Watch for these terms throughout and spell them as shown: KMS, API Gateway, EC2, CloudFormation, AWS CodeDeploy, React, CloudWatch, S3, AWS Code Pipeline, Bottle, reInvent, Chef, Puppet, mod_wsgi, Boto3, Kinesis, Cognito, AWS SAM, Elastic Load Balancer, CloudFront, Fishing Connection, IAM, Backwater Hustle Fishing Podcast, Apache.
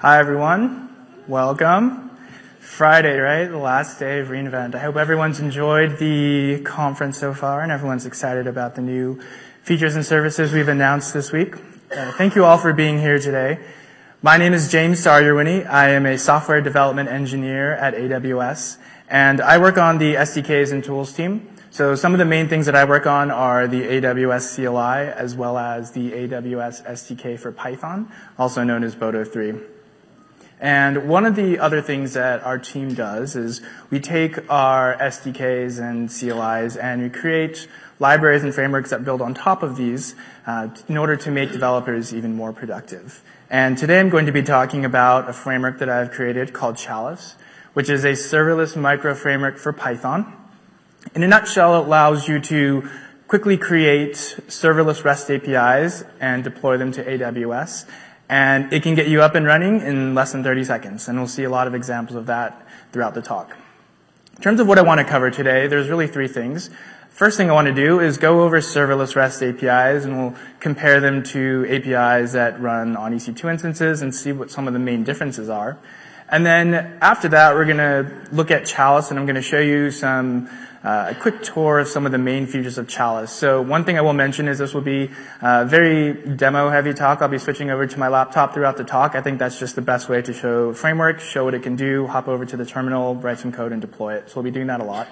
Hi everyone, welcome. Friday, right? The last day of reInvent. I hope everyone's enjoyed the conference so far and everyone's excited about the new features and services we've announced this week. Thank you all for being here today. My name is James Sarjerwini. I am a software development engineer at AWS and I work on the SDKs and tools team. So some of the main things that I work on are the AWS CLI as well as the AWS SDK for Python, also known as Boto3. And one of the other things that our team does is we take our SDKs and CLIs and we create libraries and frameworks that build on top of these in order to make developers even more productive. And today I'm going to be talking about a framework that I've created called Chalice, which is a serverless micro framework for Python. In a nutshell, it allows you to quickly create serverless REST APIs and deploy them to AWS, and it can get you up and running in less than 30 seconds, and we'll see a lot of examples of that throughout the talk. In terms of what I want to cover today, there's really three things. First thing I want to do is go over serverless REST APIs, and we'll compare them to APIs that run on EC2 instances and see what some of the main differences are. And then after that, we're going to look at Chalice, and I'm going to show you some a quick tour of some of the main features of Chalice. So one thing I will mention is this will be a very demo-heavy talk. I'll be switching over to my laptop throughout the talk. I think that's just the best way to show framework, show what it can do, hop over to the terminal, write some code, and deploy it. So we'll be doing that a lot.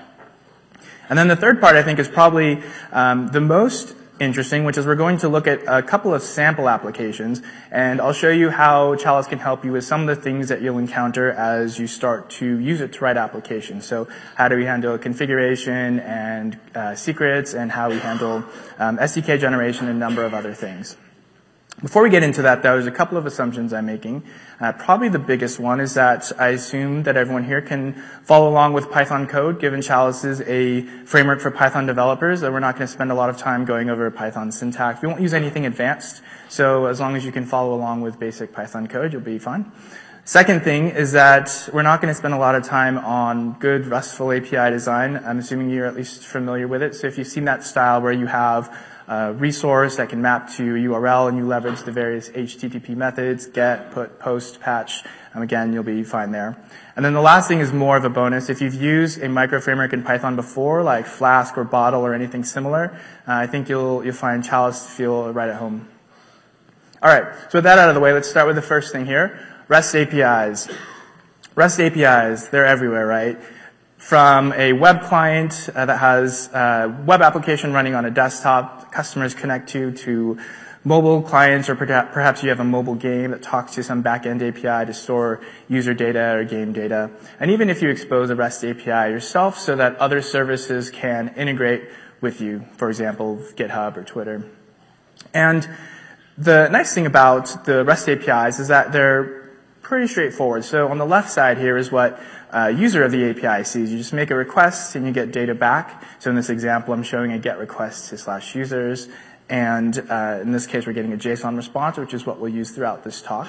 And then the third part I think is probably the most interesting, which is we're going to look at a couple of sample applications, and I'll show you how Chalice can help you with some of the things that you'll encounter as you start to use it to write applications. So how do we handle configuration and secrets, and how we handle SDK generation and a number of other things. Before we get into that, though, there's a couple of assumptions I'm making. Probably the biggest one is that I assume that everyone here can follow along with Python code, given Chalice is a framework for Python developers, that we're not going to spend a lot of time going over Python syntax. We won't use anything advanced, so as long as you can follow along with basic Python code, you'll be fine. Second thing is that we're not going to spend a lot of time on good RESTful API design. I'm assuming you're at least familiar with it, so if you've seen that style where you have resource that can map to URL and you leverage the various HTTP methods, get, put, post, patch, and again, you'll be fine there. And then the last thing is more of a bonus. If you've used a micro framework in Python before, like Flask or Bottle or anything similar, I think you'll find Chalice feel right at home. Alright, so with that out of the way, let's start with the first thing here. REST APIs. REST APIs, they're everywhere, right? From a web client that has a web application running on a desktop customers connect to mobile clients, or perhaps you have a mobile game that talks to some back-end API to store user data or game data. And even if you expose a REST API yourself so that other services can integrate with you, for example, GitHub or Twitter. And the nice thing about the REST APIs is that they're pretty straightforward. So on the left side here is what a user of the API sees. You just make a request and you get data back. So in this example, I'm showing a get request to /users. And in this case, we're getting a JSON response, which is what we'll use throughout this talk.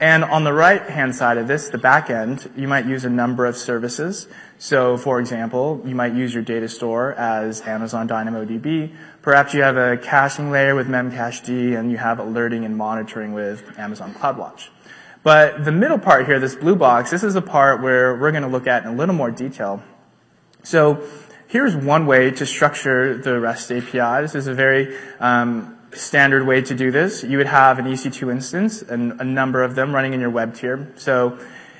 And on the right-hand side of this, the back end, you might use a number of services. So for example, you might use your data store as Amazon DynamoDB. Perhaps you have a caching layer with Memcached, and you have alerting and monitoring with Amazon CloudWatch. But the middle part here, this blue box, this is the part where we're going to look at in a little more detail. So here's one way to structure the REST API. This is a very standard way to do this. You would have an EC2 instance and a number of them running in your web tier. So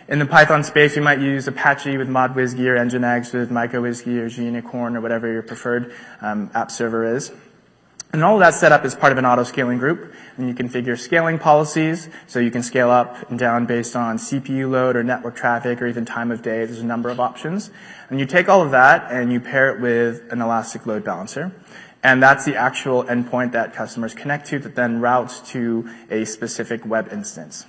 in the Python space, you might use Apache with mod_wsgi or Nginx with microwsgi or Gunicorn or whatever your preferred app server is. And all of that set up is part of an auto-scaling group, and you configure scaling policies, so you can scale up and down based on CPU load or network traffic or even time of day. There's a number of options. And you take all of that and you pair it with an Elastic Load Balancer. And that's the actual endpoint that customers connect to that then routes to a specific web instance.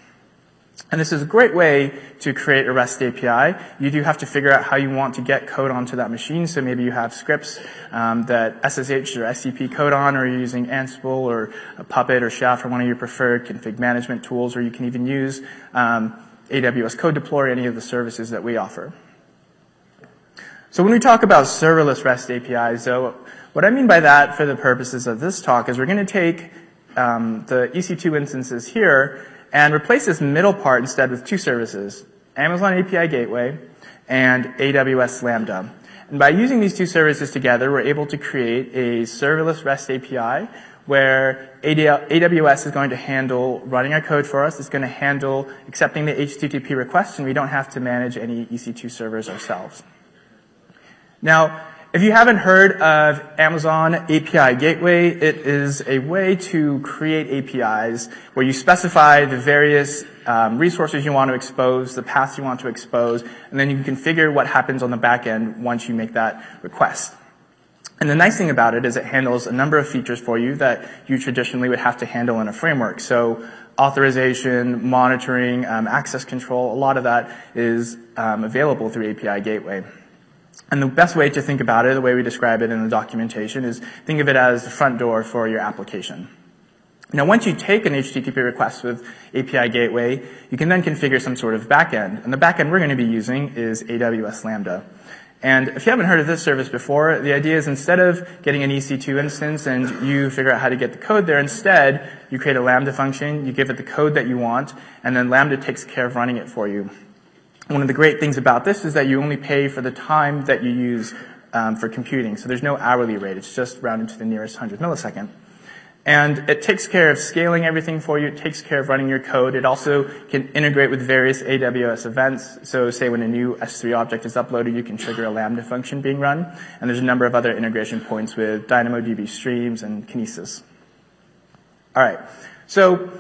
And this is a great way to create a REST API. You do have to figure out how you want to get code onto that machine. So maybe you have scripts that SSH or SCP code on, or you're using Ansible or Puppet or Chef or one of your preferred config management tools, or you can even use AWS CodeDeploy or any of the services that we offer. So when we talk about serverless REST APIs, though, what I mean by that for the purposes of this talk is we're going to take the EC2 instances here and replace this middle part instead with two services, Amazon API Gateway and AWS Lambda. And by using these two services together, we're able to create a serverless REST API where AWS is going to handle running our code for us. It's going to handle accepting the HTTP requests, and we don't have to manage any EC2 servers ourselves. Now, if you haven't heard of Amazon API Gateway, it is a way to create APIs where you specify the various resources you want to expose, the paths you want to expose, and then you can configure what happens on the back end once you make that request. And the nice thing about it is it handles a number of features for you that you traditionally would have to handle in a framework. So authorization, monitoring, access control, a lot of that is available through API Gateway. And the best way to think about it, the way we describe it in the documentation, is think of it as the front door for your application. Now, once you take an HTTP request with API Gateway, you can then configure some sort of backend. And the backend we're going to be using is AWS Lambda. And if you haven't heard of this service before, the idea is instead of getting an EC2 instance and you figure out how to get the code there, instead you create a Lambda function, you give it the code that you want, and then Lambda takes care of running it for you. One of the great things about this is that you only pay for the time that you use for computing. So there's no hourly rate. It's just rounded to the nearest 100 millisecond. And it takes care of scaling everything for you. It takes care of running your code. It also can integrate with various AWS events. So say when a new S3 object is uploaded, you can trigger a Lambda function being run. And there's a number of other integration points with DynamoDB streams and Kinesis. All right. So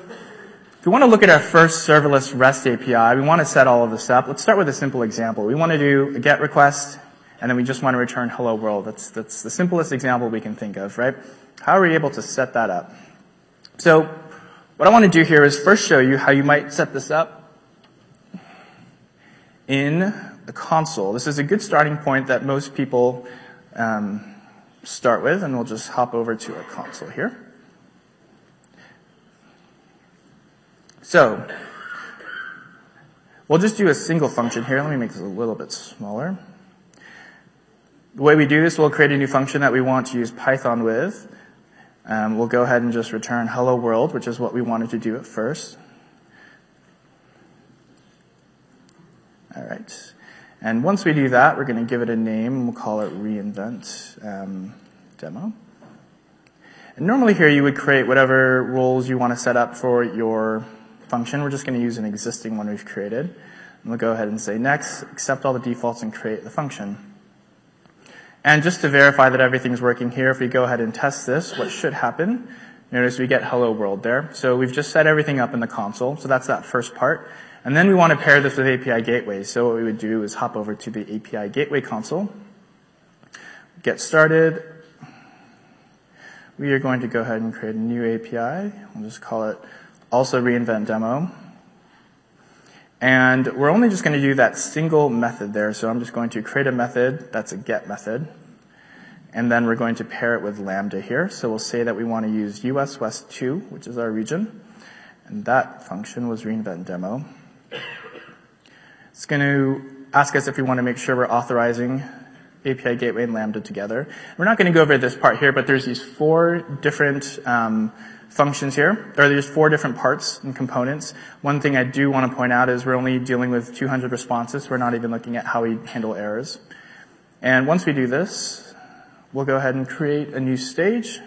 if we want to look at our first serverless REST API, we want to set all of this up. Let's start with a simple example. We want to do a GET request, and then we just want to return hello world. That's the simplest example we can think of, right? How are we able to set that up? So what I want to do here is first show you how you might set this up in the console. This is a good starting point that most people start with, and we'll just hop over to our console here. So we'll just do a single function here. Let me make this a little bit smaller. The way we do this, we'll create a new function that we want to use Python with. We'll go ahead and just return hello world, which is what we wanted to do at first. All right. And once we do that, we're going to give it a name. We'll call it reinvent demo. And normally here you would create whatever roles you want to set up for your function. We're just going to use an existing one we've created. And we'll go ahead and say next, accept all the defaults, and create the function. And just to verify that everything's working here, if we go ahead and test this, what should happen? Notice we get hello world there. So we've just set everything up in the console. So that's that first part. And then we want to pair this with API Gateway. So what we would do is hop over to the API Gateway console, get started. We are going to go ahead and create a new API. We'll just call it also reinvent demo. And we're only just going to do that single method there. So I'm just going to create a method that's a get method. And then we're going to pair it with Lambda here. So we'll say that we want to use US West 2, which is our region. And that function was reinvent demo. It's going to ask us if we want to make sure we're authorizing API Gateway and Lambda together. We're not going to go over this part here, but there's these four different functions here, or there's four different parts and components. One thing I do want to point out is we're only dealing with 200 responses. We're not even looking at how we handle errors. And once we do this, we'll go ahead and create a new stage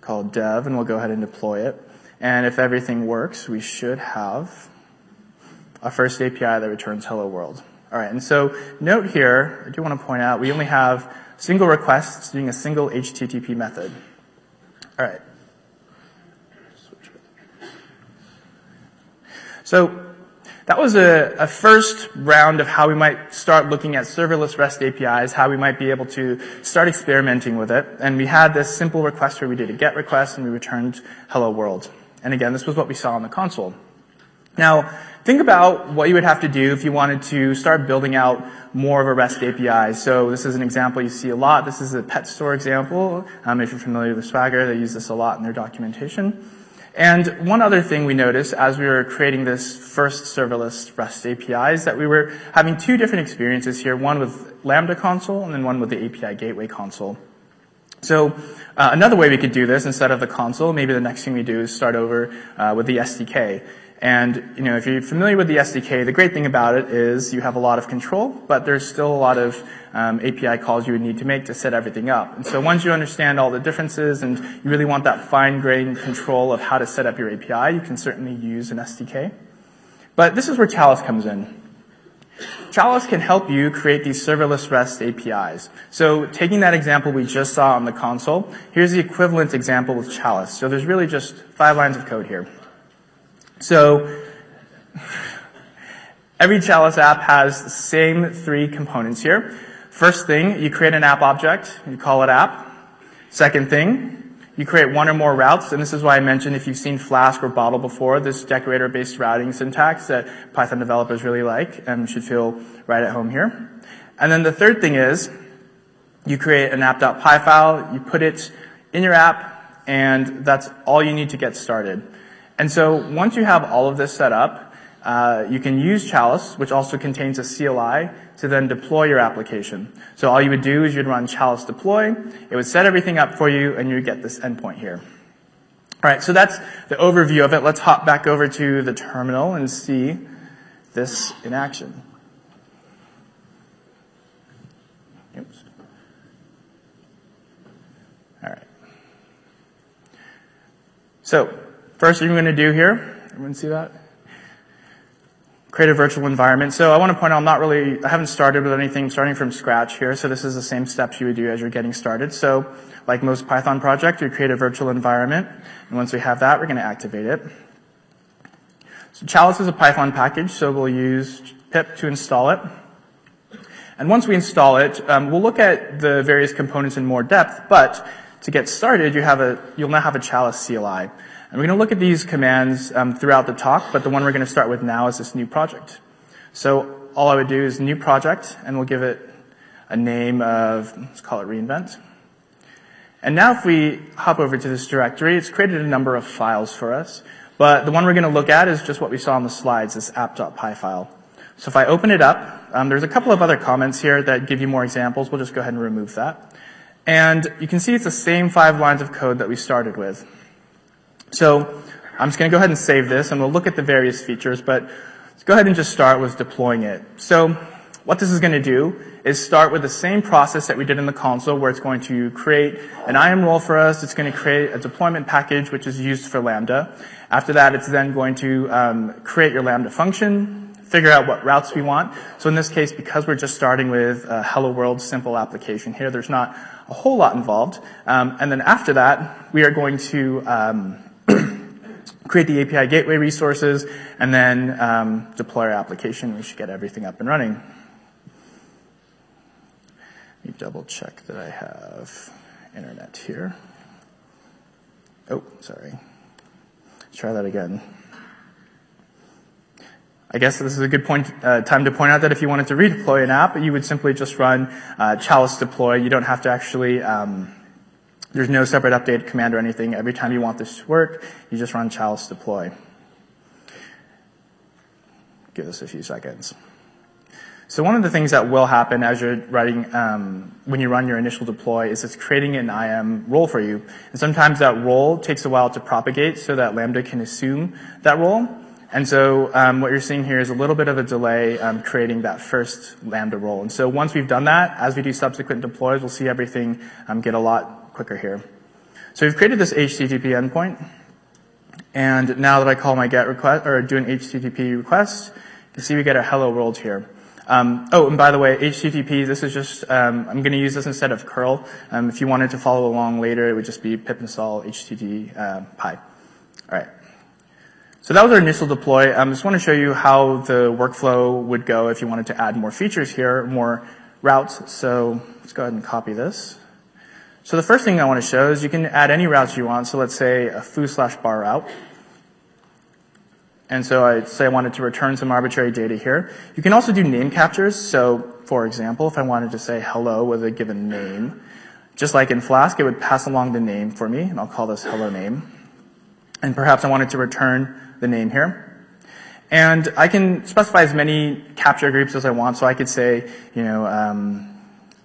called dev, and we'll go ahead and deploy it. And if everything works, we should have our first API that returns hello world. All right, and so note here, I do want to point out we only have single requests doing a single HTTP method. All right. So that was a first round of how we might start looking at serverless REST APIs, how we might be able to start experimenting with it. And we had this simple request where we did a GET request and we returned hello world. And again, this was what we saw on the console. Now, think about what you would have to do if you wanted to start building out more of a REST API. So this is an example you see a lot. This is a pet store example. If you're familiar with Swagger, they use this a lot in their documentation. And one other thing we noticed as we were creating this first serverless REST API is that we were having two different experiences here, one with Lambda console and then one with the API Gateway console. So another way we could do this instead of the console, maybe the next thing we do is start over with the SDK. And you know, if you're familiar with the SDK, the great thing about it is you have a lot of control, but there's still a lot of API calls you would need to make to set everything up. And so once you understand all the differences and you really want that fine-grained control of how to set up your API, you can certainly use an SDK. But this is where Chalice comes in. Chalice can help you create these serverless REST APIs. So taking that example we just saw on the console, here's the equivalent example with Chalice. So there's really just 5 lines of code here. So every Chalice app has the same 3 components here. First thing, you create an app object, you call it app. Second thing, you create one or more routes, and this is why I mentioned if you've seen Flask or Bottle before, this decorator-based routing syntax that Python developers really like and should feel right at home here. And then the third thing is you create an app.py file, you put it in your app, and that's all you need to get started. And so once you have all of this set up, you can use Chalice, which also contains a CLI, to then deploy your application. So all you would do is you'd run Chalice deploy, it would set everything up for you, and you'd get this endpoint here. Alright, so that's the overview of it. Let's hop back over to the terminal and see this in action. Oops. Alright. So, first thing we're going to do here, everyone see that? Create a virtual environment. So I want to point out I haven't started with anything starting from scratch here, so this is the same steps you would do as you're getting started. So like most Python project, you create a virtual environment, and once we have that, we're going to activate it. So Chalice is a Python package, so we'll use pip to install it. And once we install it, we'll look at the various components in more depth, but to get started, you'll now have a Chalice CLI. And we're going to look at these commands throughout the talk, but the one we're going to start with now is this new project. So all I would do is new project, and we'll give it a name of, let's call it reinvent. And now if we hop over to this directory, it's created a number of files for us, but the one we're going to look at is just what we saw on the slides, this app.py file. So if I open it up, there's a couple of other comments here that give you more examples. We'll just go ahead and remove that. And you can see it's the same 5 lines of code that we started with. So I'm just going to go ahead and save this, and we'll look at the various features, but let's go ahead and just start with deploying it. So what this is going to do is start with the same process that we did in the console, where it's going to create an IAM role for us. It's going to create a deployment package, which is used for Lambda. After that, it's then going to create your Lambda function, figure out what routes we want. So in this case, because we're just starting with a hello world simple application here, there's not a whole lot involved. And then after that, we are going to create the API Gateway resources, and then deploy our application. We should get everything up and running. Let me double check that I have internet here. Oh, sorry. Let's try that again. I guess this is a good time to point out that if you wanted to redeploy an app, you would simply just run Chalice deploy. You don't have to actually there's no separate update command or anything. Every time you want this to work, you just run Chalice deploy. Give this a few seconds. So one of the things that will happen as you're writing, when you run your initial deploy, is it's creating an IAM role for you. And sometimes that role takes a while to propagate so that Lambda can assume that role. And so what you're seeing here is a little bit of a delay creating that first Lambda role. And so once we've done that, as we do subsequent deploys, we'll see everything get a lot quicker here. So we've created this HTTP endpoint, and now that I call my GET request, or do an HTTP request, you see we get our hello world here. Oh, and by the way, HTTP, this is just, I'm going to use this instead of curl. If you wanted to follow along later, it would just be pip install http. Alright. So that was our initial deploy. I just want to show you how the workflow would go if you wanted to add more features here, more routes. So let's go ahead and copy this. So the first thing I want to show is you can add any routes you want. So let's say a foo/bar route. And so I say I wanted to return some arbitrary data here. You can also do name captures. So for example, if I wanted to say hello with a given name, just like in Flask, it would pass along the name for me, and I'll call this hello name. And perhaps I wanted to return the name here. And I can specify as many capture groups as I want. So I could say, you know,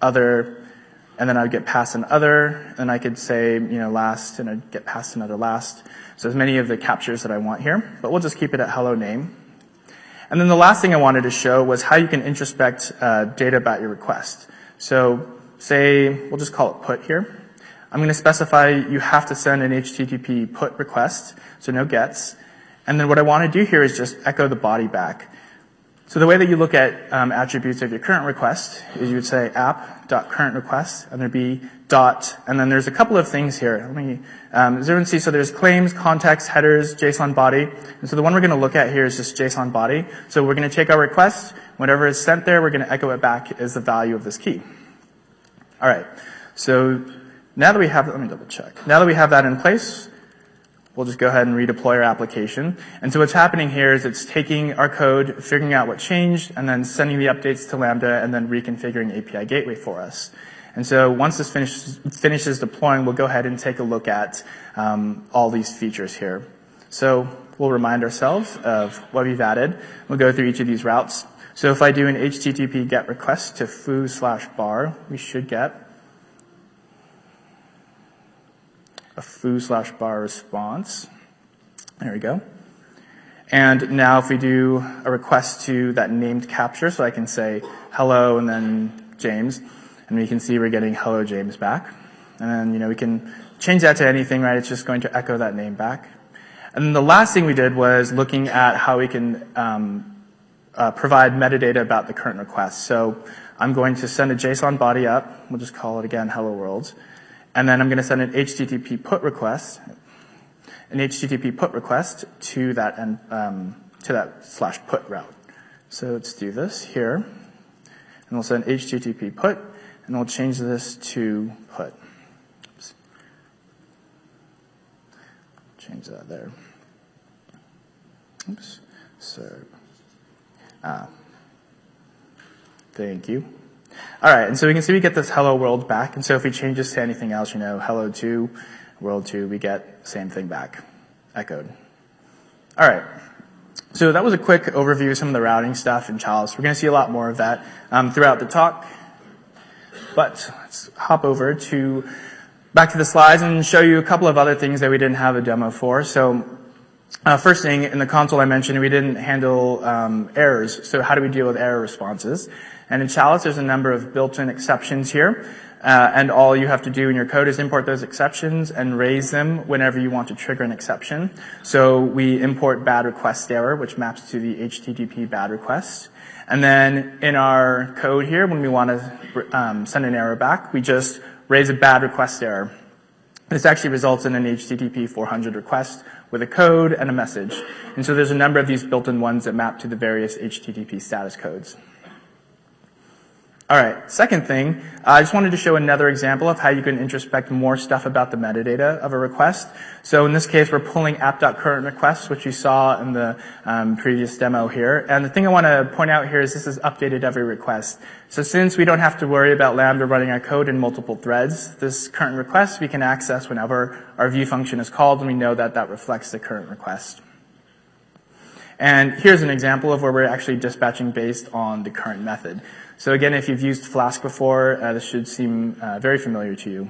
other and then I would get past another, and I could say, last, and I'd get past another last. So as many of the captures that I want here, but we'll just keep it at hello name. And then the last thing I wanted to show was how you can introspect data about your request. So say, we'll just call it put here. I'm going to specify you have to send an HTTP put request, so no gets. And then what I want to do here is just echo the body back. So the way that you look at attributes of your current request is you would say app.currentRequest, and there'd be dot, and then there's a couple of things here. Let me zoom and see. So there's claims, context, headers, JSON body. And so the one we're going to look at here is just JSON body. So we're going to take our request. Whatever is sent there, we're going to echo it back as the value of this key. All right. So now that we have, let me double check. Now that we have that in place, we'll just go ahead and redeploy our application. And so what's happening here is it's taking our code, figuring out what changed, and then sending the updates to Lambda, and then reconfiguring API Gateway for us. And so once this finishes deploying, we'll go ahead and take a look at all these features here. So we'll remind ourselves of what we've added. We'll go through each of these routes. So if I do an HTTP GET request to foo/bar, we should get a foo/bar response. There we go. And now if we do a request to that named capture, so I can say hello and then James, and we can see we're getting hello James back. And then, we can change that to anything, right? It's just going to echo that name back. And then the last thing we did was looking at how we can provide metadata about the current request. So I'm going to send a JSON body up. We'll just call it again hello world. And then I'm going to send an HTTP put request, to that /put route. So let's do this here, and we'll send HTTP put, and we'll change this to put. Oops. Change that there. Oops. So, thank you. All right, and so we can see we get this hello world back. And so if we change this to anything else, hello to world 2, we get same thing back, echoed. All right, so that was a quick overview of some of the routing stuff in Chalice. We're going to see a lot more of that throughout the talk. But let's hop over to back to the slides and show you a couple of other things that we didn't have a demo for. So first thing, in the console I mentioned, we didn't handle errors. So how do we deal with error responses? And in Chalice, there's a number of built-in exceptions here. And all you have to do in your code is import those exceptions and raise them whenever you want to trigger an exception. So we import bad request error, which maps to the HTTP bad request. And then in our code here, when we want to send an error back, we just raise a bad request error. This actually results in an HTTP 400 request with a code and a message. And so there's a number of these built-in ones that map to the various HTTP status codes. All right, second thing, I just wanted to show another example of how you can introspect more stuff about the metadata of a request. So in this case, we're pulling app.currentRequest, which you saw in the previous demo here. And the thing I want to point out here is this is updated every request. So since we don't have to worry about Lambda running our code in multiple threads, this current request we can access whenever our view function is called, and we know that that reflects the current request. And here's an example of where we're actually dispatching based on the current method. So again, if you've used Flask before, this should seem very familiar to you.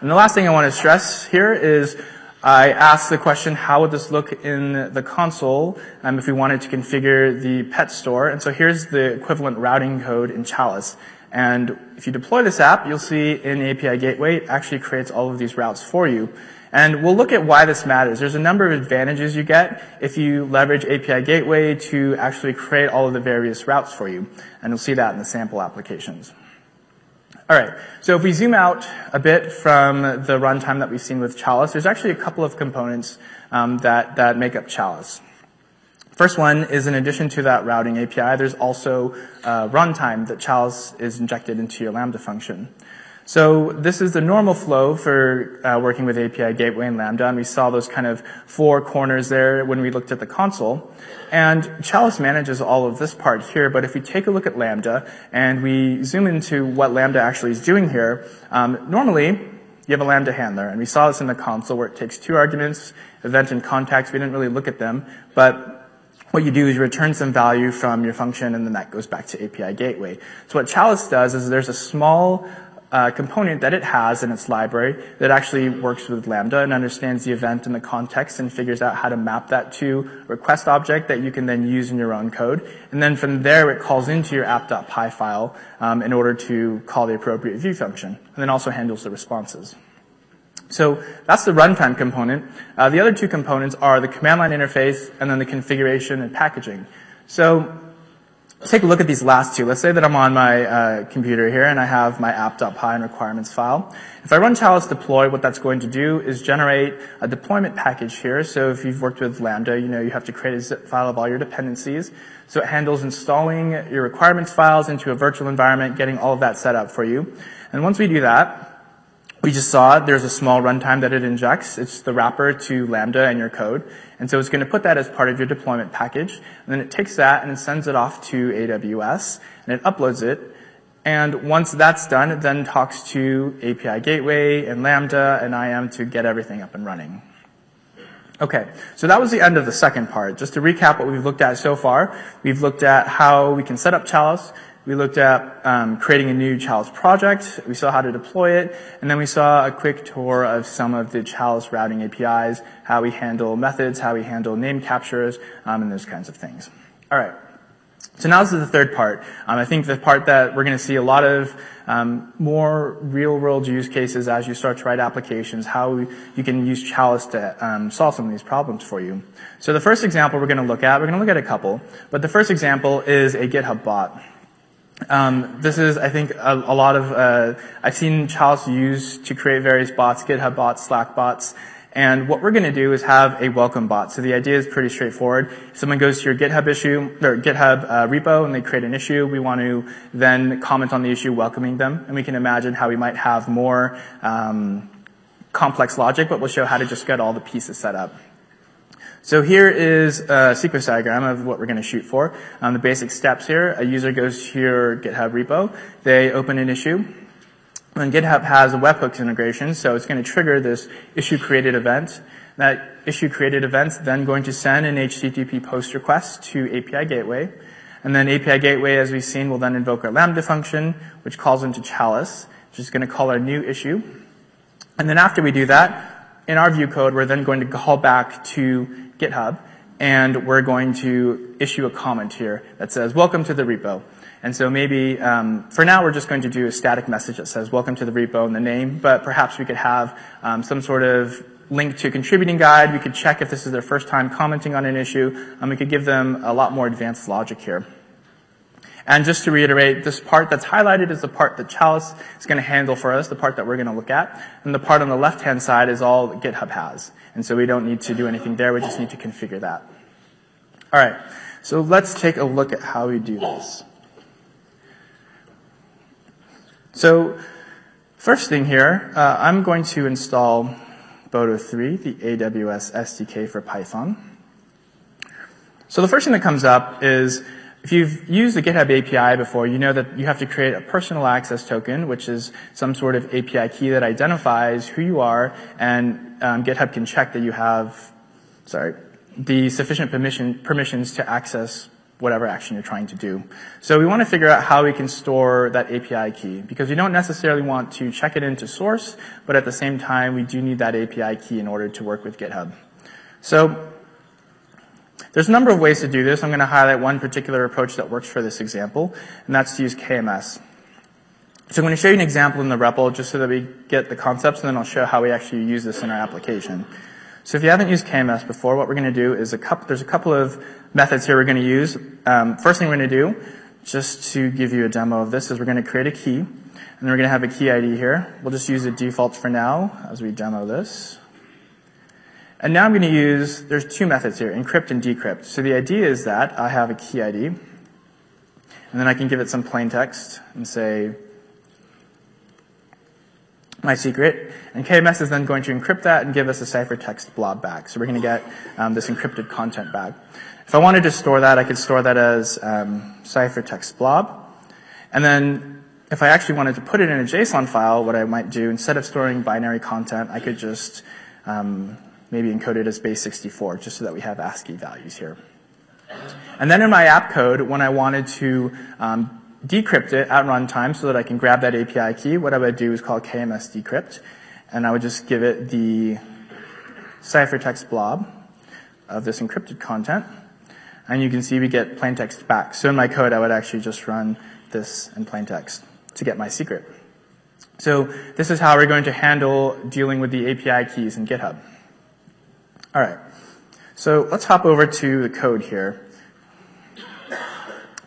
And the last thing I want to stress here is I asked the question, how would this look in the console if we wanted to configure the pet store? And so here's the equivalent routing code in Chalice. And if you deploy this app, you'll see in API Gateway, it actually creates all of these routes for you. And we'll look at why this matters. There's a number of advantages you get if you leverage API Gateway to actually create all of the various routes for you. And you'll see that in the sample applications. All right, so if we zoom out a bit from the runtime that we've seen with Chalice, there's actually a couple of components that make up Chalice. First one is, in addition to that routing API, there's also runtime that Chalice is injected into your Lambda function. So this is the normal flow for working with API Gateway and Lambda, and we saw those kind of four corners there when we looked at the console. And Chalice manages all of this part here, but if we take a look at Lambda and we zoom into what Lambda actually is doing here, normally you have a Lambda handler, and we saw this in the console where it takes two arguments, event and context. We didn't really look at them, but what you do is you return some value from your function, and then that goes back to API Gateway. So what Chalice does is there's a small component that it has in its library that actually works with Lambda and understands the event and the context and figures out how to map that to a request object that you can then use in your own code. And then from there, it calls into your app.py file in order to call the appropriate view function, and then also handles the responses. So that's the runtime component. The other two components are the command line interface and then the configuration and packaging. So let's take a look at these last two. Let's say that I'm on my computer here and I have my app.py and requirements file. If I run Chalice deploy, what that's going to do is generate a deployment package here. So if you've worked with Lambda, you know you have to create a zip file of all your dependencies. So it handles installing your requirements files into a virtual environment, getting all of that set up for you. And once we do that, we just saw there's a small runtime that it injects. It's the wrapper to Lambda and your code. And so it's going to put that as part of your deployment package. And then it takes that and it sends it off to AWS and it uploads it. And once that's done, it then talks to API Gateway and Lambda and IAM to get everything up and running. Okay, so that was the end of the second part. Just to recap what we've looked at so far, we've looked at how we can set up Chalice. We looked at creating a new Chalice project, we saw how to deploy it, and then we saw a quick tour of some of the Chalice routing APIs, how we handle methods, how we handle name captures, and those kinds of things. All right, so now this is the third part. I think the part that we're going to see a lot of more real-world use cases as you start to write applications, how you can use Chalice to solve some of these problems for you. So the first example we're going to look at a couple, but the first example is a GitHub bot. This is, I think, a lot of, I've seen Chalice used to create various bots, GitHub bots, Slack bots, and what we're going to do is have a welcome bot. So the idea is pretty straightforward. Someone goes to your GitHub issue, or GitHub repo, and they create an issue. We want to then comment on the issue welcoming them, and we can imagine how we might have more complex logic, but we'll show how to just get all the pieces set up. So here is a sequence diagram of what we're going to shoot for. The basic steps here, a user goes to your GitHub repo, they open an issue, and GitHub has a webhooks integration, so it's going to trigger this issue created event. That issue created event's then going to send an HTTP post request to API Gateway, and then API Gateway, as we've seen, will then invoke our Lambda function, which calls into Chalice, which is going to call our new issue. And then after we do that, in our view code, we're then going to call back to GitHub, and we're going to issue a comment here that says, welcome to the repo. And so maybe, for now, we're just going to do a static message that says, welcome to the repo in the name, but perhaps we could have some sort of link to a contributing guide. We could check if this is their first time commenting on an issue, and we could give them a lot more advanced logic here. And just to reiterate, this part that's highlighted is the part that Chalice is going to handle for us, the part that we're going to look at. And the part on the left-hand side is all that GitHub has. And so we don't need to do anything there. We just need to configure that. All right, so let's take a look at how we do this. So first thing here, I'm going to install Boto3, the AWS SDK for Python. So the first thing that comes up is, if you've used the GitHub API before, you know that you have to create a personal access token, which is some sort of API key that identifies who you are, and GitHub can check that you have, the sufficient permissions to access whatever action you're trying to do. So we want to figure out how we can store that API key, because we don't necessarily want to check it into source, but at the same time, we do need that API key in order to work with GitHub. So there's a number of ways to do this. I'm going to highlight one particular approach that works for this example, and that's to use KMS. So I'm going to show you an example in the REPL just so that we get the concepts, and then I'll show how we actually use this in our application. So if you haven't used KMS before, what we're going to do is there's a couple of methods here we're going to use. First thing we're going to do, just to give you a demo of this, is we're going to create a key, and we're going to have a key ID here. We'll just use the default for now as we demo this. And now I'm going to use, there's two methods here, encrypt and decrypt. So the idea is that I have a key ID, and then I can give it some plain text and say, my secret. And KMS is then going to encrypt that and give us a ciphertext blob back. So we're going to get this encrypted content back. If I wanted to store that, I could store that as ciphertext blob. And then if I actually wanted to put it in a JSON file, what I might do, instead of storing binary content, I could just maybe encoded as base 64, just so that we have ASCII values here. And then in my app code, when I wanted to decrypt it at runtime so that I can grab that API key, what I would do is call KMS decrypt, and I would just give it the ciphertext blob of this encrypted content, and you can see we get plain text back. So in my code, I would actually just run this in plain text to get my secret. So this is how we're going to handle dealing with the API keys in GitHub. All right, so let's hop over to the code here.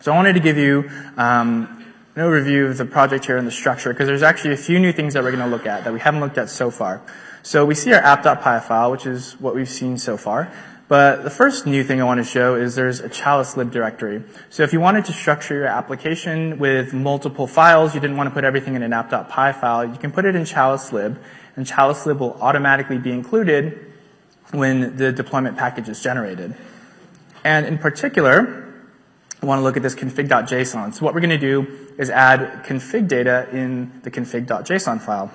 So I wanted to give you an overview of the project here and the structure, because there's actually a few new things that we're going to look at that we haven't looked at so far. So we see our app.py file, which is what we've seen so far. But the first new thing I want to show is there's a Chalice lib directory. So if you wanted to structure your application with multiple files, you didn't want to put everything in an app.py file, you can put it in Chalice lib, and Chalice lib will automatically be included when the deployment package is generated. And in particular, I want to look at this config.json. So what we're going to do is add config data in the config.json file.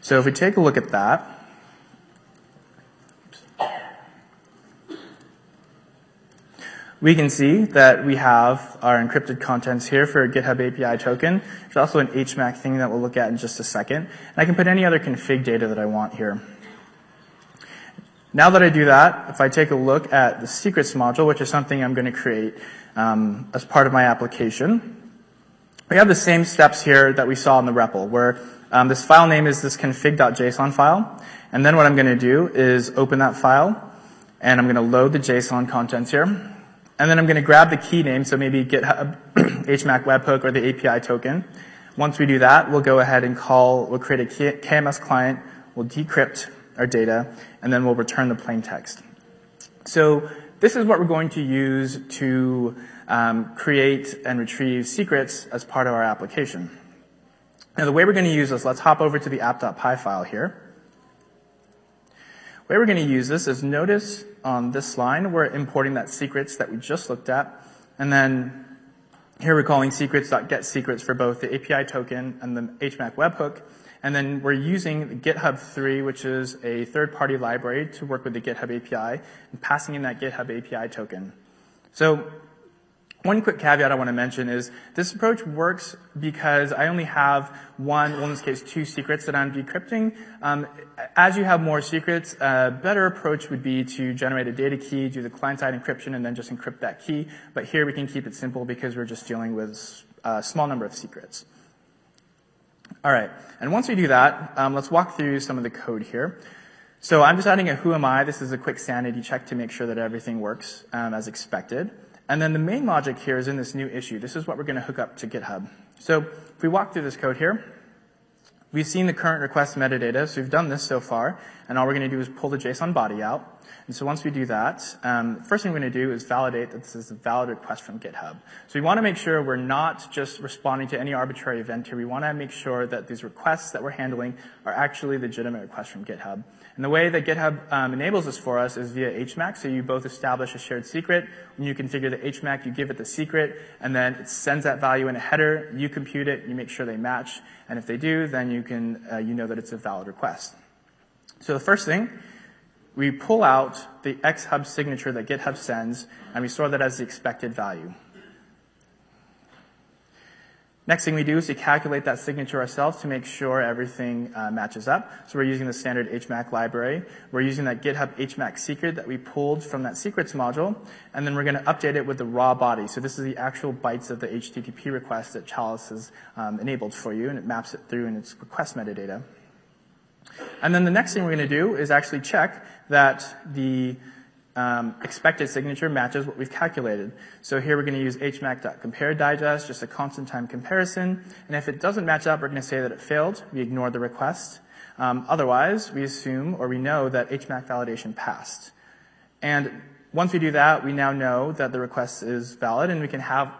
So if we take a look at that, we can see that we have our encrypted contents here for a GitHub API token. There's also an HMAC thing that we'll look at in just a second. And I can put any other config data that I want here. Now that I do that, if I take a look at the secrets module, which is something I'm going to create as part of my application, we have the same steps here that we saw in the REPL, where this file name is this config.json file. And then what I'm going to do is open that file, and I'm going to load the JSON contents here. And then I'm going to grab the key name, so maybe GitHub, HMAC webhook, or the API token. Once we do that, we'll go ahead and we'll create a KMS client, we'll decrypt our data, and then we'll return the plain text. So this is what we're going to use to create and retrieve secrets as part of our application. Now the way we're going to use this, let's hop over to the app.py file here. The way we're going to use this is, notice on this line, we're importing that secrets that we just looked at. And then here we're calling secrets.getSecrets for both the API token and the HMAC webhook. And then we're using GitHub 3, which is a third-party library to work with the GitHub API, and passing in that GitHub API token. So one quick caveat I want to mention is this approach works because I only have in this case two secrets that I'm decrypting. As you have more secrets, a better approach would be to generate a data key, do the client-side encryption, and then just encrypt that key. But here we can keep it simple because we're just dealing with a small number of secrets. All right, and once we do that, let's walk through some of the code here. So I'm just adding a who am I. This is a quick sanity check to make sure that everything works as expected. And then the main logic here is in this new issue. This is what we're going to hook up to GitHub. So if we walk through this code here, we've seen the current request metadata, so we've done this so far, and all we're going to do is pull the JSON body out. And so once we do that, first thing we're going to do is validate that this is a valid request from GitHub. So we want to make sure we're not just responding to any arbitrary event here. We want to make sure that these requests that we're handling are actually legitimate requests from GitHub. And the way that GitHub enables this for us is via HMAC. So you both establish a shared secret. When you configure the HMAC, you give it the secret, and then it sends that value in a header. You compute it. You make sure they match. And if they do, then you can you know that it's a valid request. So the first thing, we pull out the xHub signature that GitHub sends, and we store that as the expected value. Next thing we do is we calculate that signature ourselves to make sure everything matches up. So we're using the standard HMAC library. We're using that GitHub HMAC secret that we pulled from that secrets module, and then we're going to update it with the raw body. So this is the actual bytes of the HTTP request that Chalice has enabled for you, and it maps it through in its request metadata. And then the next thing we're going to do is actually check that the expected signature matches what we've calculated. So here we're going to use hmac.compareDigest, just a constant time comparison. And if it doesn't match up, we're going to say that it failed. We ignored the request. Otherwise, we assume, or we know, that hmac validation passed. And once we do that, we now know that the request is valid, and we can have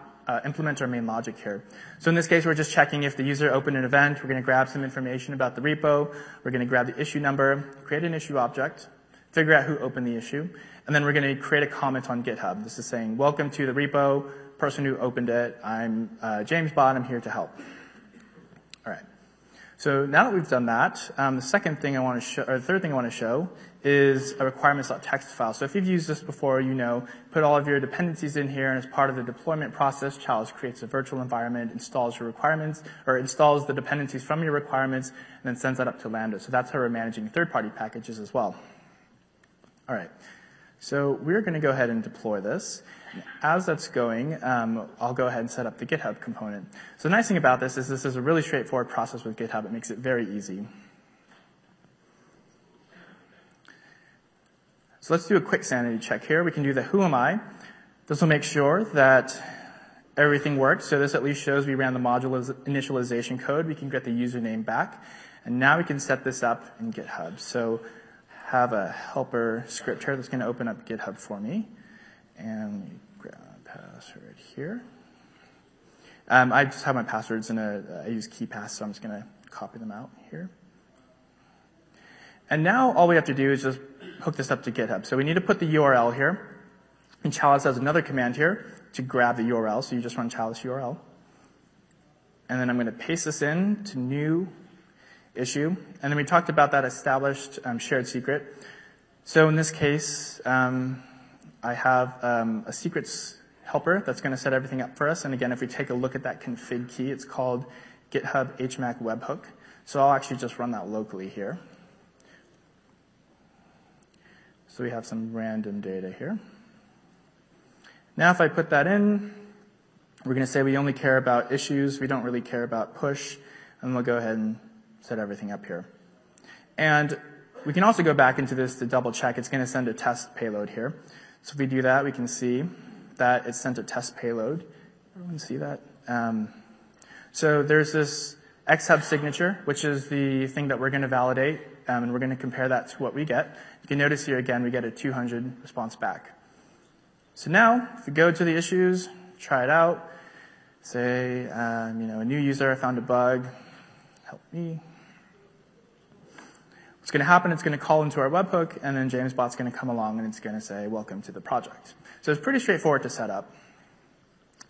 implement our main logic here. So in this case, we're just checking if the user opened an event. We're going to grab some information about the repo. We're going to grab the issue number, create an issue object, figure out who opened the issue, and then we're going to create a comment on GitHub. This is saying, welcome to the repo, person who opened it. I'm James Bott. I'm here to help. All right. So now that we've done that, the second thing I want to show, or the third thing I want to show, is a requirements.txt file. So if you've used this before, you know, put all of your dependencies in here, and as part of the deployment process, Chalice creates a virtual environment, installs your requirements, or installs the dependencies from your requirements, and then sends that up to Lambda. So that's how we're managing third-party packages as well. All right. So we're going to go ahead and deploy this. As that's going, I'll go ahead and set up the GitHub component. So the nice thing about this is a really straightforward process with GitHub. It makes it very easy. So let's do a quick sanity check here. We can do the who am I. This will make sure that everything works. So this at least shows we ran the module initialization code. We can get the username back. And now we can set this up in GitHub. So have a helper script here that's going to open up GitHub for me. And let me grab a password here. I just have my passwords in a, I use KeyPass, so I'm just going to copy them out here. And now all we have to do is just hook this up to GitHub. So we need to put the URL here. And Chalice has another command here to grab the URL. So you just run Chalice URL. And then I'm going to paste this in to new issue. And then we talked about that established shared secret. So in this case, I have a secrets helper that's going to set everything up for us. And again, if we take a look at that config key, it's called GitHub HMAC webhook. So I'll actually just run that locally here. So we have some random data here. Now if I put that in, we're going to say we only care about issues. We don't really care about push. And we'll go ahead and set everything up here. And we can also go back into this to double check. It's going to send a test payload here. So if we do that, we can see that it sent a test payload. Everyone see that? So there's this X-Hub signature, which is the thing that we're going to validate, and we're going to compare that to what we get. You can notice here again, we get a 200 response back. So now, if we go to the issues, try it out, say, you know, a new user found a bug, help me. What's going to happen, it's going to call into our webhook, and then JamesBot's going to come along and it's going to say, welcome to the project. So it's pretty straightforward to set up.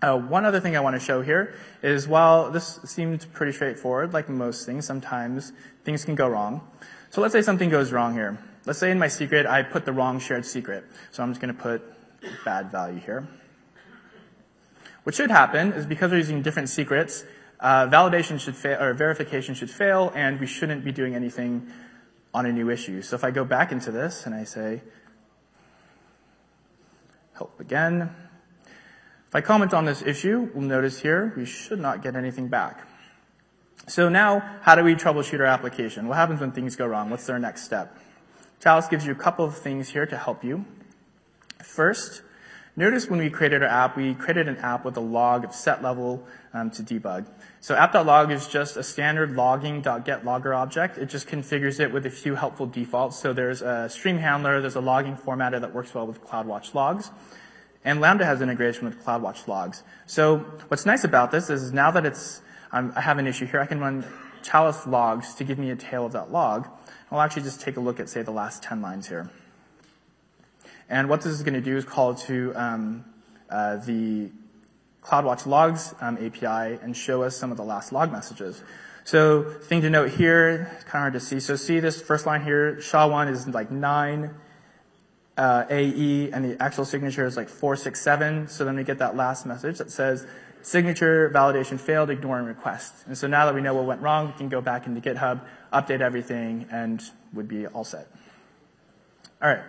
One other thing I want to show here is while this seemed pretty straightforward, like most things, sometimes things can go wrong. So let's say something goes wrong here. Let's say in my secret I put the wrong shared secret. So I'm just going to put bad value here. What should happen is because we're using different secrets, validation should fail, or verification should fail, and we shouldn't be doing anything on a new issue. So if I go back into this and I say help again, if I comment on this issue, we'll notice here we should not get anything back. So now how do we troubleshoot our application? What happens when things go wrong? What's their next step? Chalice gives you a couple of things here to help you. First, notice when we created our app, we created an app with a log of set level to debug. So app.log is just a standard logging.getlogger object. It just configures it with a few helpful defaults. So there's a stream handler, there's a logging formatter that works well with CloudWatch logs, and Lambda has integration with CloudWatch logs. So what's nice about this is now that it's, I have an issue here, I can run Chalice logs to give me a tail of that log. I'll actually just take a look at, say, the last 10 lines here. And what this is going to do is call to the CloudWatch Logs API and show us some of the last log messages. So thing to note here, it's kind of hard to see. So see this first line here, SHA-1 is like 9 AE, and the actual signature is like 467. So then we get that last message that says signature validation failed, ignoring request. And so now that we know what went wrong, we can go back into GitHub, update everything, and would be all set. All right.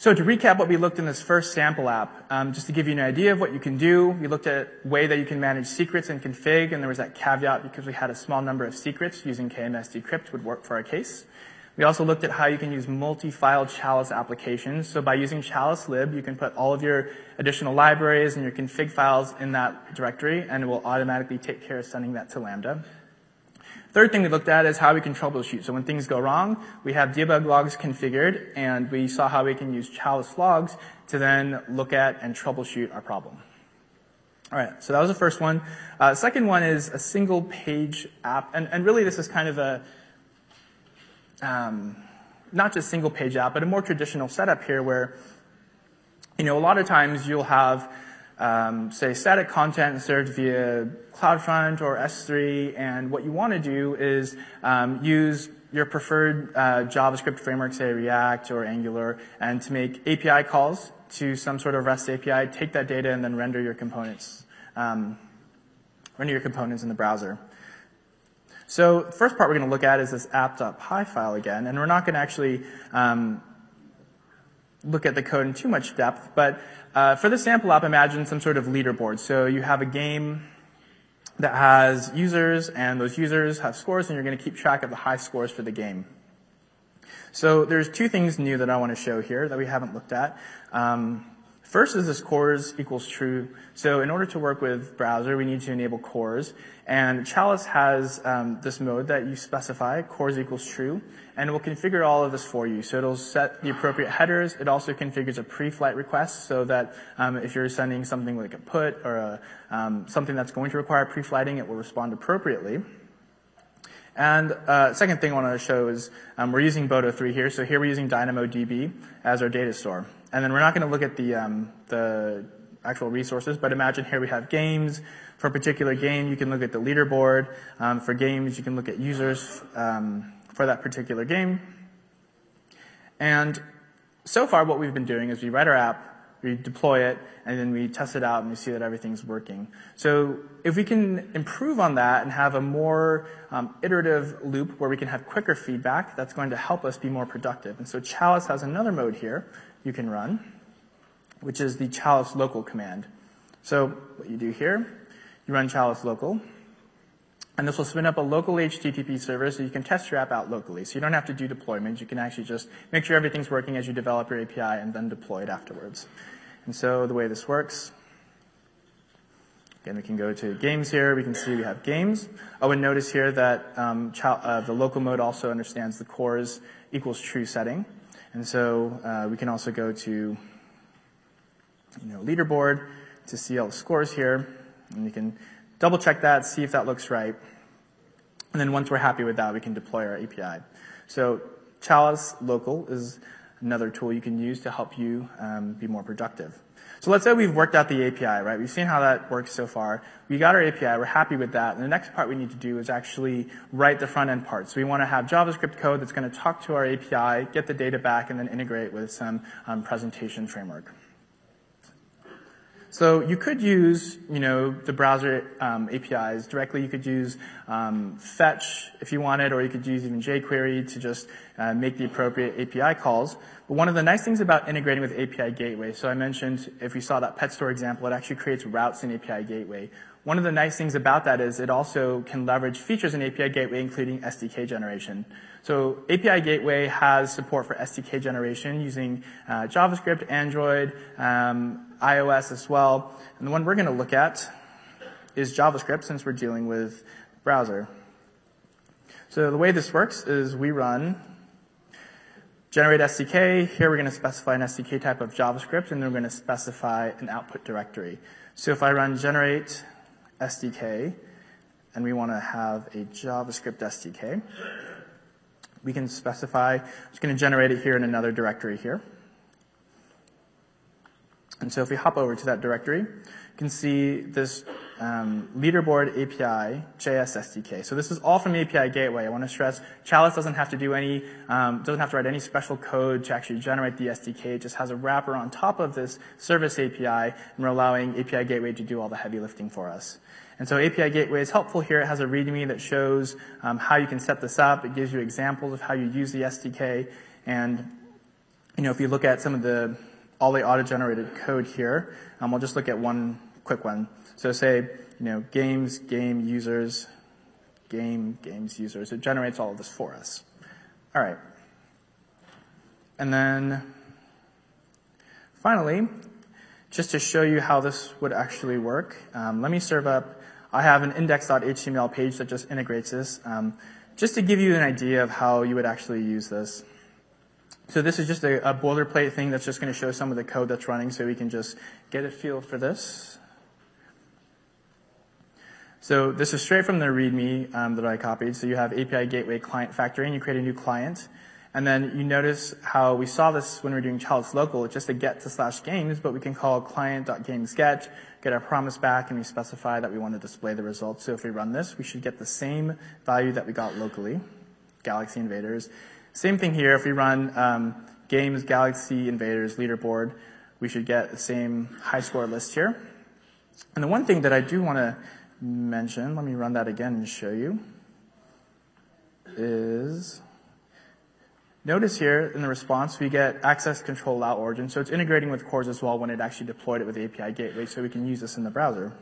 So to recap what we looked in this first sample app, just to give you an idea of what you can do, we looked at a way that you can manage secrets and config, and there was that caveat because we had a small number of secrets using KMS decrypt would work for our case. We also looked at how you can use multi-file Chalice applications. So by using Chalice lib, you can put all of your additional libraries and your config files in that directory, and it will automatically take care of sending that to Lambda. Third thing we looked at is how we can troubleshoot. So when things go wrong, we have debug logs configured, and we saw how we can use Chalice logs to then look at and troubleshoot our problem. All right, so that was the first one. Second one is a single-page app, and really this is kind of a not just single-page app, but a more traditional setup here where, you know, a lot of times you'll have say static content search via CloudFront or S3, and what you want to do is use your preferred JavaScript framework, say React or Angular, and to make API calls to some sort of REST API, take that data, and then render your components. In the browser. So the first part we're going to look at is this app.py file again, and we're not going to actually look at the code in too much depth, but for the sample app, imagine some sort of leaderboard. So you have a game that has users, and those users have scores, and you're going to keep track of the high scores for the game. So there's two things new that I want to show here that we haven't looked at. First is this cores equals true. So in order to work with browser, we need to enable cores. And Chalice has this mode that you specify, cores equals true, and it will configure all of this for you. So it'll set the appropriate headers. It also configures a pre-flight request so that if you're sending something like a put or a, something that's going to require pre-flighting, it will respond appropriately. And second thing I want to show is we're using Boto3 here. So here we're using DynamoDB as our data store. And then we're not going to look at the actual resources, but imagine here we have games. For a particular game, you can look at the leaderboard. For games, you can look at users for that particular game. And so far what we've been doing is we write our app, we deploy it, and then we test it out and we see that everything's working. So if we can improve on that and have a more iterative loop where we can have quicker feedback, that's going to help us be more productive. And so Chalice has another mode here you can run, which is the Chalice local command. So what you do here, you run Chalice local, and this will spin up a local HTTP server so you can test your app out locally. So you don't have to do deployments. You can actually just make sure everything's working as you develop your API and then deploy it afterwards. And so the way this works, again, we can go to games here. We can see we have games. Oh, and notice here that the local mode also understands the cores equals true setting. And so we can also go to leaderboard to see all the scores here. And you can double check that, see if that looks right. And then once we're happy with that, we can deploy our API. So Chalice local is another tool you can use to help you be more productive. So let's say we've worked out the API, right? We've seen how that works so far. We got our API. We're happy with that. And the next part we need to do is actually write the front-end part. So we want to have JavaScript code that's going to talk to our API, get the data back, and then integrate with some presentation framework. So you could use, the browser APIs directly. You could use fetch if you wanted, or you could use even jQuery to just make the appropriate API calls. But one of the nice things about integrating with API Gateway, so I mentioned if you saw that pet store example, it actually creates routes in API Gateway. One of the nice things about that is it also can leverage features in API Gateway, including SDK generation. So API Gateway has support for SDK generation using JavaScript, Android, iOS as well. And the one we're going to look at is JavaScript, since we're dealing with browser. So the way this works is we run generate SDK. Here we're going to specify an SDK type of JavaScript, and then we're going to specify an output directory. So if I run generate SDK, and we want to have a JavaScript SDK, we can specify, I'm just going to generate it here in another directory here. And so if we hop over to that directory, you can see this leaderboard API JS SDK. So this is all from API Gateway. I want to stress Chalice doesn't have to do any, doesn't have to write any special code to actually generate the SDK. It just has a wrapper on top of this service API, and we're allowing API Gateway to do all the heavy lifting for us. And so API Gateway is helpful here. It has a README that shows how you can set this up. It gives you examples of how you use the SDK. And, if you look at some of the all the auto-generated code here. We'll just look at one quick one. So say, games, game, users, game, games, users. It generates all of this for us. All right. And then finally, just to show you how this would actually work, let me serve up, I have an index.html page that just integrates this, just to give you an idea of how you would actually use this. So this is just a boilerplate thing that's just going to show some of the code that's running so we can just get a feel for this. So this is straight from the README that I copied. So you have API Gateway client factory, and you create a new client. And then you notice how we saw this when we were doing Chalice local, just a get to /games, but we can call client.gamesGet, get our promise back, and we specify that we want to display the results. So if we run this, we should get the same value that we got locally, Galaxy Invaders. Same thing here. If we run games, Galaxy Invaders, leaderboard, we should get the same high score list here. And the one thing that I do want to mention, let me run that again and show you, is notice here in the response we get access control allow origin, so it's integrating with cores as well when it actually deployed it with API Gateway, so we can use this in the browser.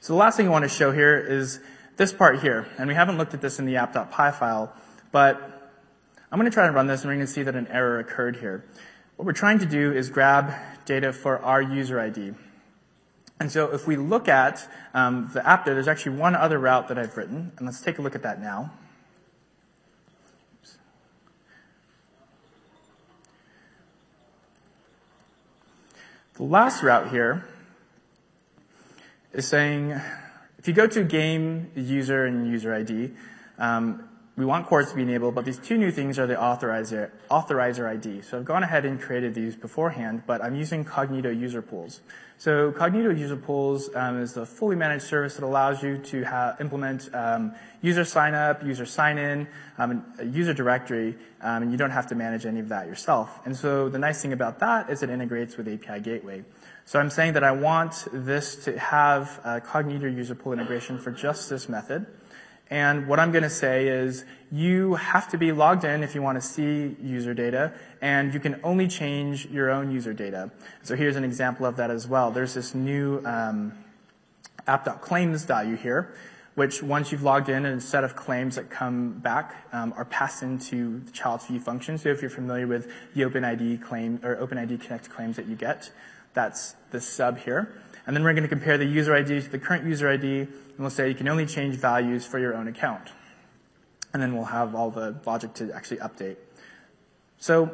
So the last thing I want to show here is this part here, and we haven't looked at this in the app.py file, but I'm going to try to run this and we're going to see that an error occurred here. What we're trying to do is grab data for our user ID. And so if we look at the app, there's actually one other route that I've written, and let's take a look at that now. The last route here is saying, if you go to game, user, and user ID, we want cores to be enabled, but these two new things are the authorizer ID. So I've gone ahead and created these beforehand, but I'm using Cognito user pools. So Cognito user pools is the fully managed service that allows you to implement user sign up, user sign in, a user directory, and you don't have to manage any of that yourself. And so the nice thing about that is it integrates with API Gateway. So I'm saying that I want this to have a Cognito user pool integration for just this method. And what I'm going to say is you have to be logged in if you want to see user data, and you can only change your own user data. So here's an example of that as well. There's this new app.claims value here, which once you've logged in, a set of claims that come back are passed into the child's view function. So if you're familiar with the OpenID claim or OpenID Connect claims that you get, that's the sub here. And then we're going to compare the user ID to the current user ID, and we'll say you can only change values for your own account. And then we'll have all the logic to actually update. So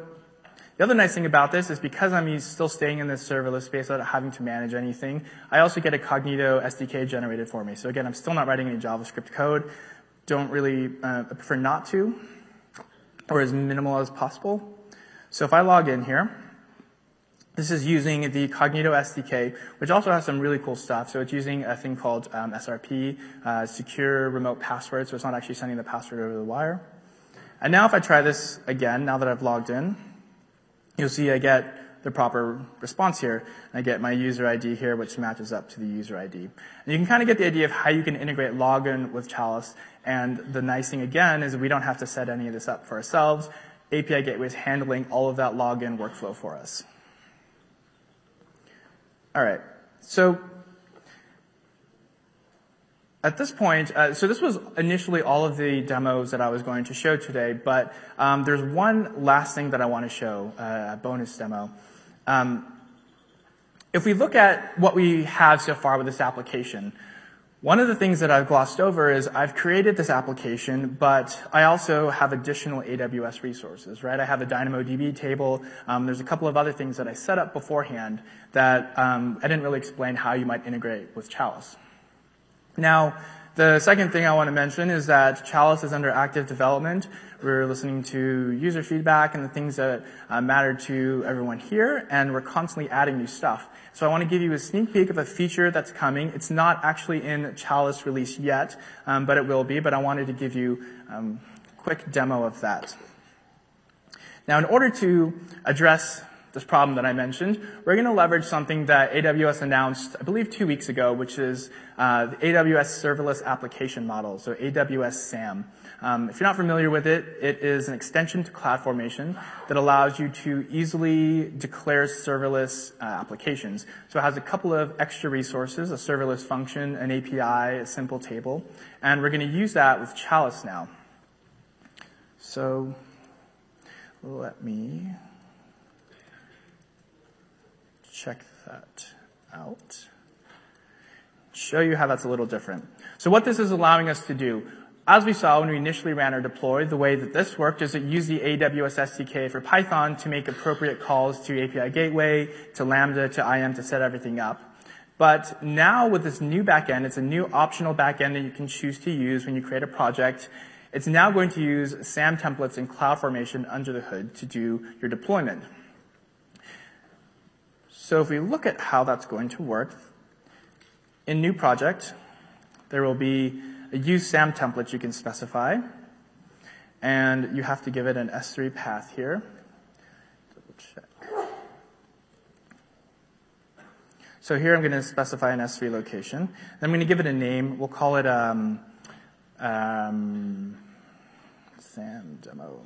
the other nice thing about this is because I'm still staying in this serverless space without having to manage anything, I also get a Cognito SDK generated for me. So again, I'm still not writing any JavaScript code. Don't really prefer not to, or as minimal as possible. So if I log in here, this is using the Cognito SDK, which also has some really cool stuff. So it's using a thing called SRP, secure remote password, so it's not actually sending the password over the wire. And now if I try this again, now that I've logged in, you'll see I get the proper response here. I get my user ID here, which matches up to the user ID. And you can kind of get the idea of how you can integrate login with Chalice. And the nice thing, again, is we don't have to set any of this up for ourselves. API Gateway is handling all of that login workflow for us. All right, so at this point, so this was initially all of the demos that I was going to show today, but there's one last thing that I want to show, a bonus demo. If we look at what we have so far with this application, one of the things that I've glossed over is I've created this application, but I also have additional AWS resources, right? I have a DynamoDB table. There's a couple of other things that I set up beforehand that I didn't really explain how you might integrate with Chalice. Now, the second thing I want to mention is that Chalice is under active development. We're listening to user feedback and the things that matter to everyone here, and we're constantly adding new stuff. So I want to give you a sneak peek of a feature that's coming. It's not actually in Chalice release yet, but it will be, but I wanted to give you a quick demo of that. Now, in order to address this problem that I mentioned, we're going to leverage something that AWS announced, I believe, 2 weeks ago, which is the AWS Serverless Application Model, so AWS SAM. If you're not familiar with it, it is an extension to CloudFormation that allows you to easily declare serverless applications. So it has a couple of extra resources, a serverless function, an API, a simple table, and we're going to use that with Chalice now. So let me check that out. Show you how that's a little different. So what this is allowing us to do, as we saw when we initially ran our deploy, the way that this worked is it used the AWS SDK for Python to make appropriate calls to API Gateway, to Lambda, to IAM to set everything up. But now with this new backend, it's a new optional backend that you can choose to use when you create a project. It's now going to use SAM templates and CloudFormation under the hood to do your deployment. So if we look at how that's going to work, in new project, there will be a use SAM template you can specify, and you have to give it an S3 path here. Double check. So here I'm going to specify an S3 location. Then I'm going to give it a name. We'll call it SAM demo.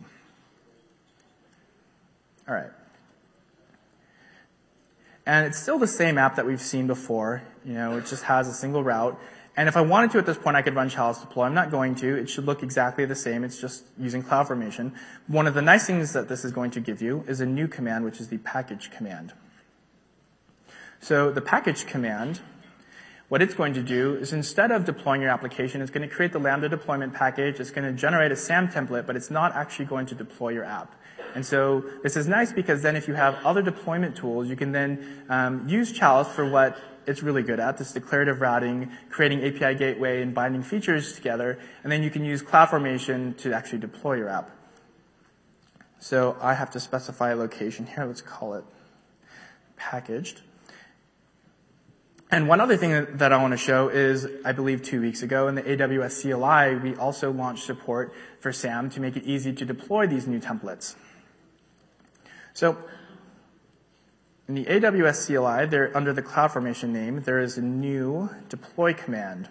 All right. And it's still the same app that we've seen before. You know, it just has a single route. And if I wanted to at this point, I could run Chalice deploy. I'm not going to. It should look exactly the same. It's just using CloudFormation. One of the nice things that this is going to give you is a new command, which is the package command. So the package command, what it's going to do is instead of deploying your application, it's going to create the Lambda deployment package. It's going to generate a SAM template, but it's not actually going to deploy your app. And so this is nice because then if you have other deployment tools, you can then use Chalice for what it's really good at, this declarative routing, creating API Gateway, and binding features together. And then you can use CloudFormation to actually deploy your app. So I have to specify a location here. Let's call it packaged. And one other thing that I want to show is, I believe 2 weeks ago, in the AWS CLI, we also launched support for SAM to make it easy to deploy these new templates. So in the AWS CLI, there, under the CloudFormation name, there is a new deploy command.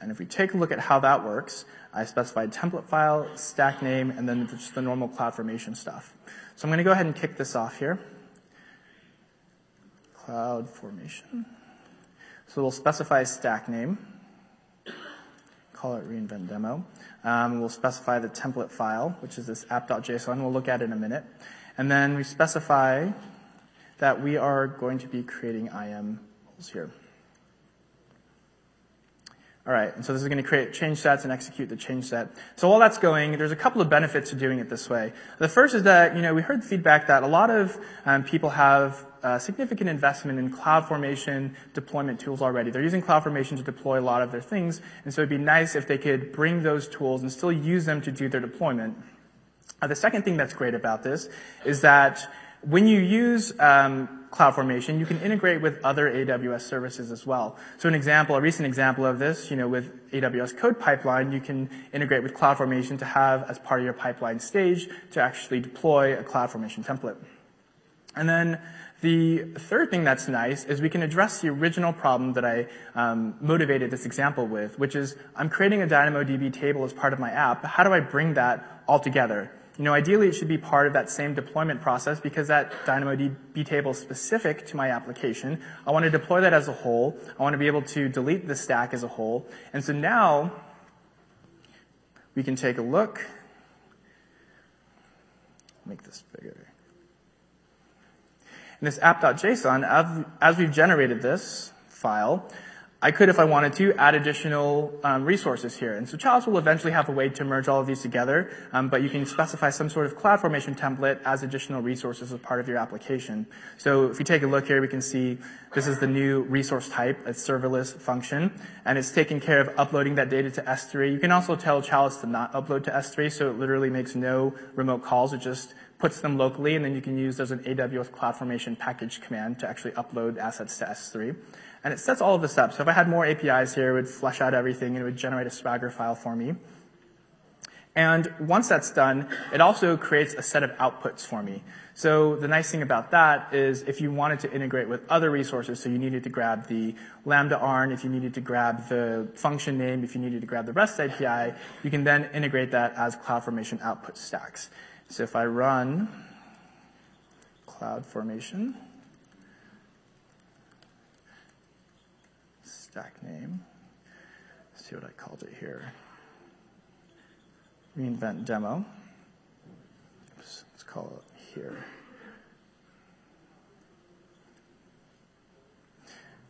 And if we take a look at how that works, I specified template file, stack name, and then just the normal CloudFormation stuff. So I'm going to go ahead and kick this off here. CloudFormation. So we'll specify stack name. Call it reinvent demo. We'll specify the template file, which is this app.json. We'll look at it in a minute. And then we specify that we are going to be creating IAM here. All right, and so this is going to create change sets and execute the change set. So while that's going, there's a couple of benefits to doing it this way. The first is that, you know, we heard feedback that a lot of people have significant investment in CloudFormation deployment tools already. They're using CloudFormation to deploy a lot of their things, and so it'd be nice if they could bring those tools and still use them to do their deployment. The second thing that's great about this is that when you use CloudFormation, you can integrate with other AWS services as well. So an example, a recent example of this, you know, with AWS Code Pipeline, you can integrate with CloudFormation to have as part of your pipeline stage to actually deploy a CloudFormation template. And then the third thing that's nice is we can address the original problem that I motivated this example with, which is I'm creating a DynamoDB table as part of my app. How do I bring that all together? You know, ideally it should be part of that same deployment process because that DynamoDB table is specific to my application. I want to deploy that as a whole. I want to be able to delete the stack as a whole. And so now we can take a look. Make this bigger. In this app.json, as we've generated this file, I could, if I wanted to, add additional resources here. And so Chalice will eventually have a way to merge all of these together, but you can specify some sort of CloudFormation template as additional resources as part of your application. So if you take a look here, we can see this is the new resource type, a serverless function, and it's taking care of uploading that data to S3. You can also tell Chalice to not upload to S3, so it literally makes no remote calls. It just puts them locally, and then you can use there's an AWS CloudFormation package command to actually upload assets to S3. And it sets all of this up. So if I had more APIs here, it would flesh out everything, and it would generate a Swagger file for me. And once that's done, it also creates a set of outputs for me. So the nice thing about that is if you wanted to integrate with other resources, so you needed to grab the Lambda ARN, if you needed to grab the function name, if you needed to grab the REST API, you can then integrate that as CloudFormation output stacks. So if I run CloudFormation, stack name, let's see what I called it here, reinvent demo, oops, let's call it here.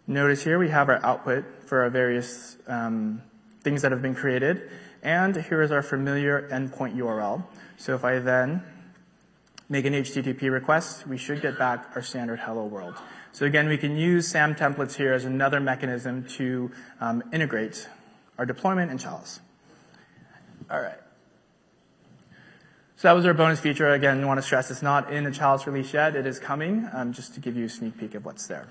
Notice here we have our output for our various things that have been created, and here is our familiar endpoint URL. So if I then make an HTTP request, we should get back our standard hello world. So again, we can use SAM templates here as another mechanism to integrate our deployment in Chalice. All right. So that was our bonus feature. Again, I want to stress it's not in the Chalice release yet. It is coming, just to give you a sneak peek of what's there.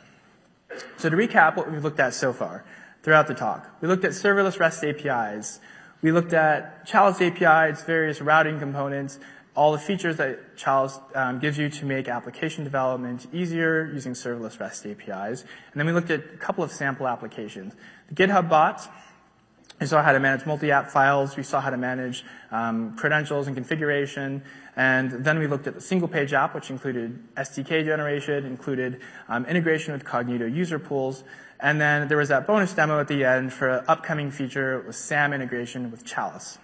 So to recap what we've looked at so far throughout the talk, we looked at serverless REST APIs. We looked at Chalice API, its various routing components, all the features that Chalice gives you to make application development easier using serverless REST APIs. And then we looked at a couple of sample applications. The GitHub bot, we saw how to manage multi-app files. We saw how to manage credentials and configuration. And then we looked at the single-page app, which included SDK generation, included integration with Cognito user pools. And then there was that bonus demo at the end for an upcoming feature. It was SAM integration with Chalice.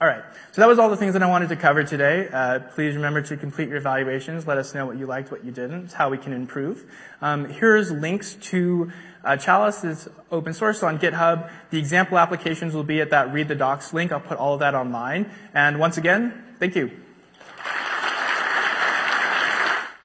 All right, so that was all the things that I wanted to cover today. Please remember to complete your evaluations. Let us know what you liked, what you didn't, how we can improve. Here's links to Chalice. It's open source on GitHub. The example applications will be at that Read the Docs link. I'll put all of that online. And once again, thank you.